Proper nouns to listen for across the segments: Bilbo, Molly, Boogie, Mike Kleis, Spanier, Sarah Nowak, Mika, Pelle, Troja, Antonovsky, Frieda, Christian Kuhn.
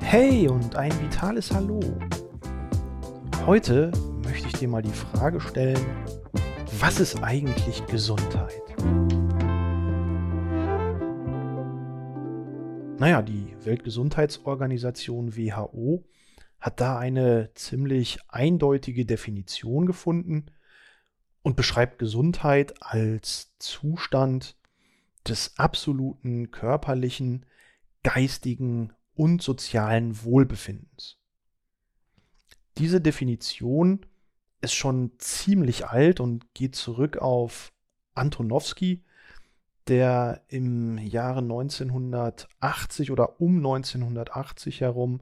Hey und ein vitales Hallo. Heute möchte ich dir mal die Frage stellen, was ist eigentlich Gesundheit? Naja, die Weltgesundheitsorganisation WHO hat da eine ziemlich eindeutige Definition gefunden und beschreibt Gesundheit als Zustand des absoluten körperlichen, geistigen und sozialen Wohlbefindens. Diese Definition ist schon ziemlich alt und geht zurück auf Antonovsky, der im Jahre 1980 oder um 1980 herum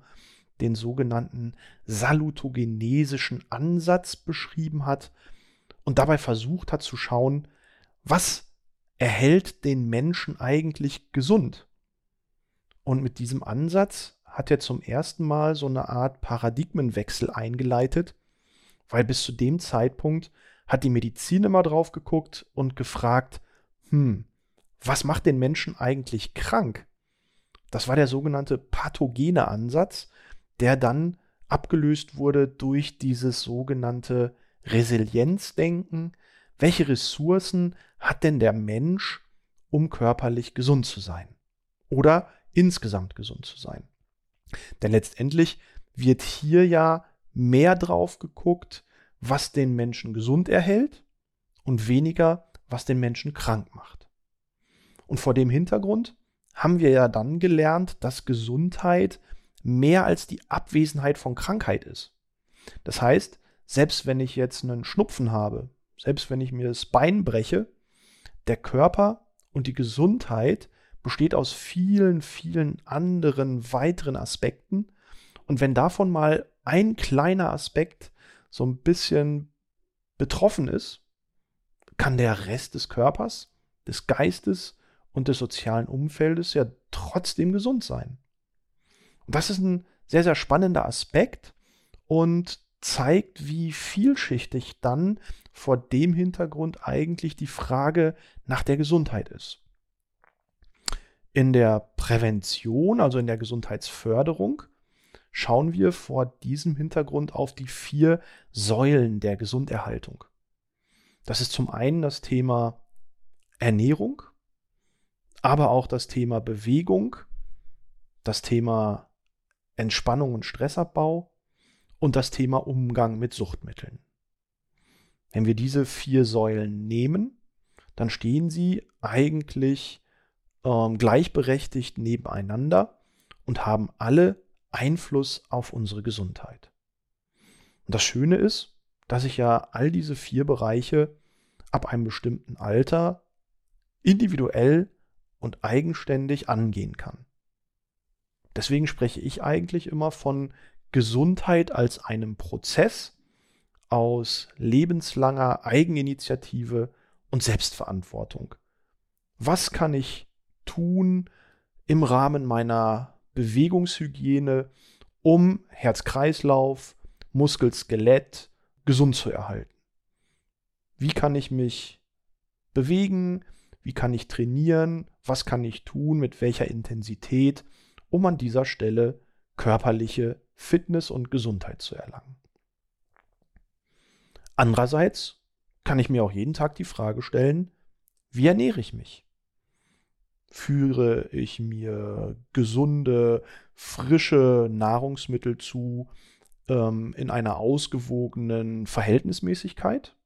den sogenannten salutogenesischen Ansatz beschrieben hat und dabei versucht hat zu schauen, was erhält den Menschen eigentlich gesund? Und mit diesem Ansatz hat er zum ersten Mal so eine Art Paradigmenwechsel eingeleitet, weil bis zu dem Zeitpunkt hat die Medizin immer drauf geguckt und gefragt, was macht den Menschen eigentlich krank? Das war der sogenannte pathogene Ansatz, der dann abgelöst wurde durch dieses sogenannte Resilienzdenken. Welche Ressourcen hat denn der Mensch, um körperlich gesund zu sein? Oder insgesamt gesund zu sein? Denn letztendlich wird hier ja mehr drauf geguckt, was den Menschen gesund erhält und weniger, was den Menschen krank macht. Und vor dem Hintergrund haben wir ja dann gelernt, dass Gesundheit mehr als die Abwesenheit von Krankheit ist. Das heißt, selbst wenn ich jetzt einen Schnupfen habe, selbst wenn ich mir das Bein breche, der Körper und die Gesundheit besteht aus vielen, vielen anderen weiteren Aspekten. Und wenn davon mal ein kleiner Aspekt so ein bisschen betroffen ist, kann der Rest des Körpers, des Geistes und des sozialen Umfeldes ja trotzdem gesund sein. Und das ist ein sehr, sehr spannender Aspekt und zeigt, wie vielschichtig dann vor dem Hintergrund eigentlich die Frage nach der Gesundheit ist. In der Prävention, also in der Gesundheitsförderung, schauen wir vor diesem Hintergrund auf die 4 Säulen der Gesunderhaltung. Das ist zum einen das Thema Ernährung, aber auch das Thema Bewegung, das Thema Entspannung und Stressabbau und das Thema Umgang mit Suchtmitteln. Wenn wir diese 4 Säulen nehmen, dann stehen sie eigentlich gleichberechtigt nebeneinander und haben alle Einfluss auf unsere Gesundheit. Und das Schöne ist, dass ich ja all diese 4 Bereiche ab einem bestimmten Alter individuell und eigenständig angehen kann. Deswegen spreche ich eigentlich immer von Gesundheit als einem Prozess aus lebenslanger Eigeninitiative und Selbstverantwortung. Was kann ich tun im Rahmen meiner Bewegungshygiene, um Herz-Kreislauf, Muskel-Skelett gesund zu erhalten? Wie kann ich mich bewegen? Wie kann ich trainieren? Was kann ich tun? Mit welcher Intensität? Um an dieser Stelle körperliche Fitness und Gesundheit zu erlangen. Andererseits kann ich mir auch jeden Tag die Frage stellen, wie ernähre ich mich? Führe ich mir gesunde, frische Nahrungsmittel zu, in einer ausgewogenen Verhältnismäßigkeit?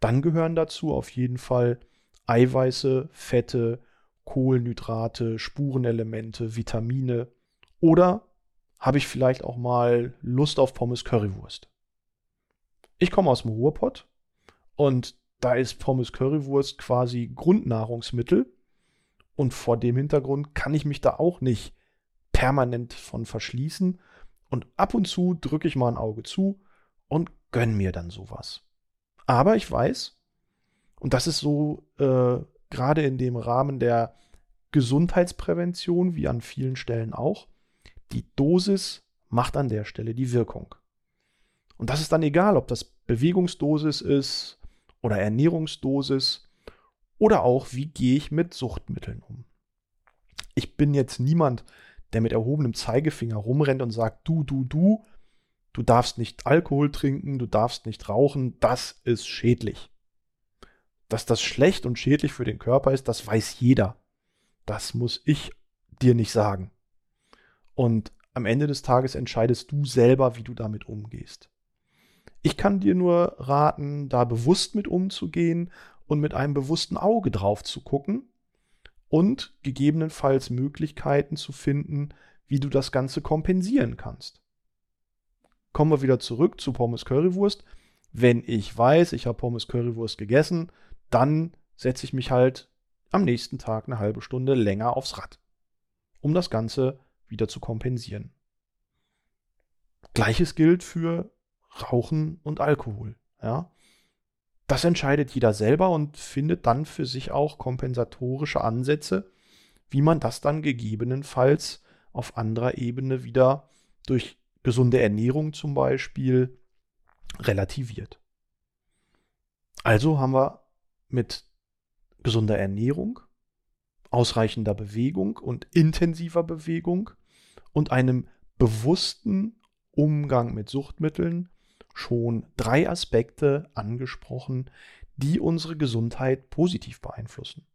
Dann gehören dazu auf jeden Fall Eiweiße, Fette, Kohlenhydrate, Spurenelemente, Vitamine oder habe ich vielleicht auch mal Lust auf Pommes Currywurst? Ich komme aus dem Ruhrpott und da ist Pommes Currywurst quasi Grundnahrungsmittel und vor dem Hintergrund kann ich mich da auch nicht permanent von verschließen und ab und zu drücke ich mal ein Auge zu und gönne mir dann sowas. Aber ich weiß, und das ist so gerade in dem Rahmen der Gesundheitsprävention, wie an vielen Stellen auch, die Dosis macht an der Stelle die Wirkung. Und das ist dann egal, ob das Bewegungsdosis ist oder Ernährungsdosis oder auch, wie gehe ich mit Suchtmitteln um. Ich bin jetzt niemand, der mit erhobenem Zeigefinger rumrennt und sagt, du darfst nicht Alkohol trinken, du darfst nicht rauchen, das ist schädlich. Dass das schlecht und schädlich für den Körper ist, das weiß jeder. Das muss ich dir nicht sagen. Und am Ende des Tages entscheidest du selber, wie du damit umgehst. Ich kann dir nur raten, da bewusst mit umzugehen und mit einem bewussten Auge drauf zu gucken und gegebenenfalls Möglichkeiten zu finden, wie du das Ganze kompensieren kannst. Kommen wir wieder zurück zu Pommes Currywurst. Wenn ich weiß, ich habe Pommes Currywurst gegessen, dann setze ich mich halt am nächsten Tag eine halbe Stunde länger aufs Rad, um das Ganze wieder zu kompensieren. Gleiches gilt für Rauchen und Alkohol. Ja? Das entscheidet jeder selber und findet dann für sich auch kompensatorische Ansätze, wie man das dann gegebenenfalls auf anderer Ebene wieder durch gesunde Ernährung zum Beispiel relativiert. Also haben wir mit gesunder Ernährung, ausreichender Bewegung und intensiver Bewegung und einem bewussten Umgang mit Suchtmitteln schon 3 Aspekte angesprochen, die unsere Gesundheit positiv beeinflussen.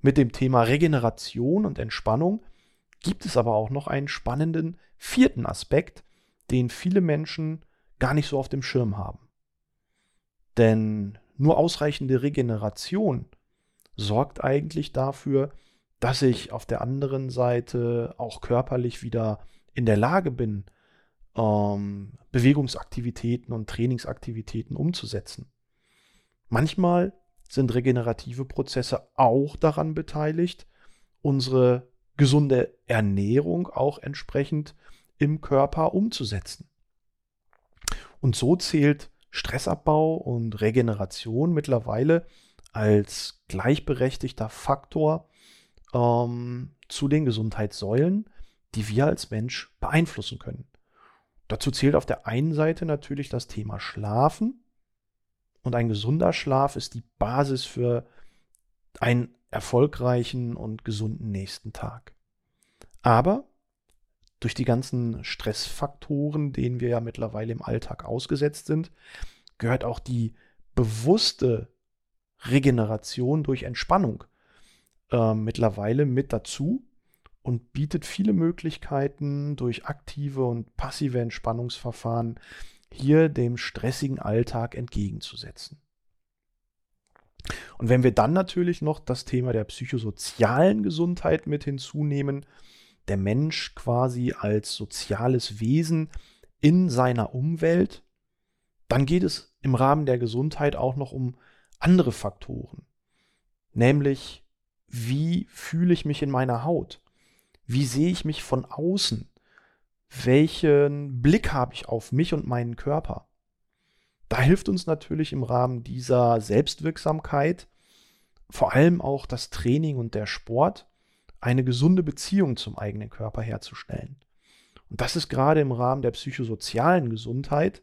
Mit dem Thema Regeneration und Entspannung gibt es aber auch noch einen spannenden 4. Aspekt, den viele Menschen gar nicht so auf dem Schirm haben. Denn nur ausreichende Regeneration sorgt eigentlich dafür, dass ich auf der anderen Seite auch körperlich wieder in der Lage bin, Bewegungsaktivitäten und Trainingsaktivitäten umzusetzen. Manchmal sind regenerative Prozesse auch daran beteiligt, unsere gesunde Ernährung auch entsprechend im Körper umzusetzen. Und so zählt Stressabbau und Regeneration mittlerweile als gleichberechtigter Faktor zu den Gesundheitssäulen, die wir als Mensch beeinflussen können. Dazu zählt auf der einen Seite natürlich das Thema Schlafen. Und ein gesunder Schlaf ist die Basis für einen erfolgreichen und gesunden nächsten Tag. Aber durch die ganzen Stressfaktoren, denen wir ja mittlerweile im Alltag ausgesetzt sind, gehört auch die bewusste Regeneration durch Entspannung mittlerweile mit dazu und bietet viele Möglichkeiten, durch aktive und passive Entspannungsverfahren hier dem stressigen Alltag entgegenzusetzen. Und wenn wir dann natürlich noch das Thema der psychosozialen Gesundheit mit hinzunehmen, der Mensch quasi als soziales Wesen in seiner Umwelt, dann geht es im Rahmen der Gesundheit auch noch um andere Faktoren, nämlich wie fühle ich mich in meiner Haut, wie sehe ich mich von außen, welchen Blick habe ich auf mich und meinen Körper. Da hilft uns natürlich im Rahmen dieser Selbstwirksamkeit vor allem auch das Training und der Sport, eine gesunde Beziehung zum eigenen Körper herzustellen. Und das ist gerade im Rahmen der psychosozialen Gesundheit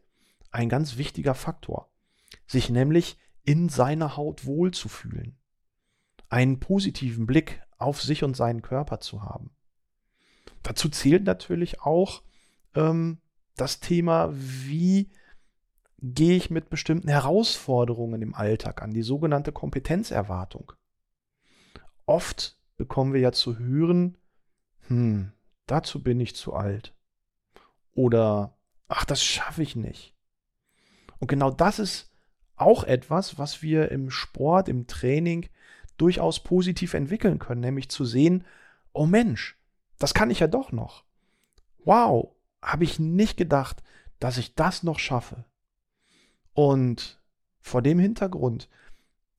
ein ganz wichtiger Faktor, sich nämlich in seiner Haut wohlzufühlen, einen positiven Blick auf sich und seinen Körper zu haben. Dazu zählt natürlich auch das Thema, wie gehe ich mit bestimmten Herausforderungen im Alltag an, die sogenannte Kompetenzerwartung. Oft bekommen wir ja zu hören, dazu bin ich zu alt. Oder, ach, das schaffe ich nicht. Und genau das ist auch etwas, was wir im Sport, im Training durchaus positiv entwickeln können, nämlich zu sehen, oh Mensch, das kann ich ja doch noch. Wow, habe ich nicht gedacht, dass ich das noch schaffe. Und vor dem Hintergrund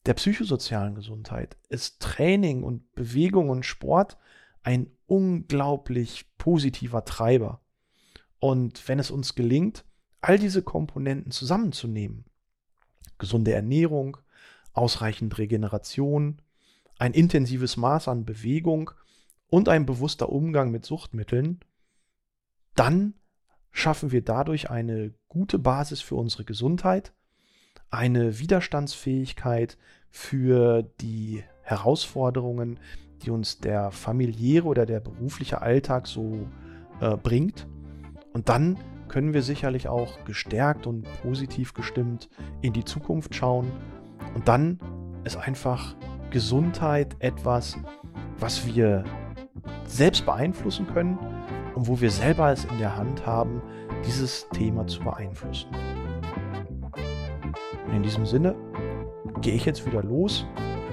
der psychosozialen Gesundheit ist Training und Bewegung und Sport ein unglaublich positiver Treiber. Und wenn es uns gelingt, all diese Komponenten zusammenzunehmen, gesunde Ernährung, ausreichend Regeneration, ein intensives Maß an Bewegung und ein bewusster Umgang mit Suchtmitteln, dann schaffen wir dadurch eine gute Basis für unsere Gesundheit, eine Widerstandsfähigkeit für die Herausforderungen, die uns der familiäre oder der berufliche Alltag so bringt. Und dann können wir sicherlich auch gestärkt und positiv gestimmt in die Zukunft schauen. Und dann ist einfach Gesundheit etwas, was wir selbst beeinflussen können und wo wir selber es in der Hand haben, dieses Thema zu beeinflussen. Und in diesem Sinne gehe ich jetzt wieder los,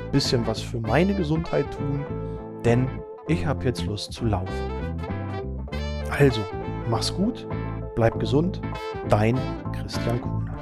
ein bisschen was für meine Gesundheit tun, denn ich habe jetzt Lust zu laufen. Also, mach's gut. Bleib gesund, dein Christian Kuhn.